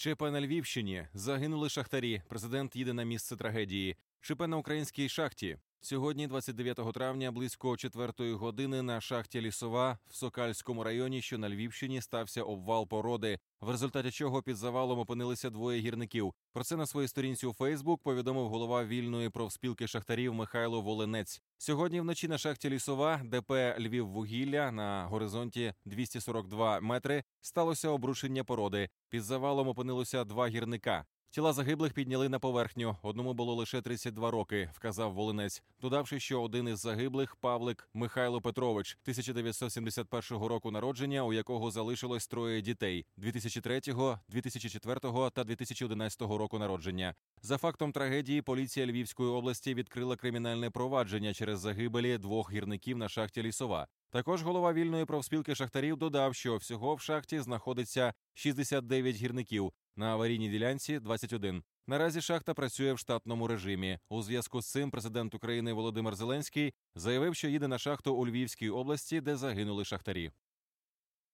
ЧП на Львівщині. Загинули шахтарі. Президент їде на місце трагедії. ЧП на українській шахті. Сьогодні, 29 травня, близько 4-ї години на шахті Лісова в Сокальському районі, що на Львівщині, стався обвал породи, в результаті чого під завалом опинилися двоє гірників. Про це на своїй сторінці у Фейсбук повідомив голова Вільної профспілки шахтарів Михайло Волинець. Сьогодні вночі на шахті Лісова, ДП «Львів-Вугілля», на горизонті 242 метри, сталося обрушення породи. Під завалом опинилося два гірника. Тіла загиблих підняли на поверхню. Одному було лише 32 роки, вказав Волинець, додавши, що один із загиблих – Павлик Михайло Петрович, 1971 року народження, у якого залишилось троє дітей – 2003, 2004 та 2011 року народження. За фактом трагедії поліція Львівської області відкрила кримінальне провадження через загибелі двох гірників на шахті Лісова. Також голова Вільної профспілки шахтарів додав, що всього в шахті знаходиться 69 гірників, на аварійній ділянці – 21. Наразі шахта працює в штатному режимі. У зв'язку з цим президент України Володимир Зеленський заявив, що їде на шахту у Львівській області, де загинули шахтарі.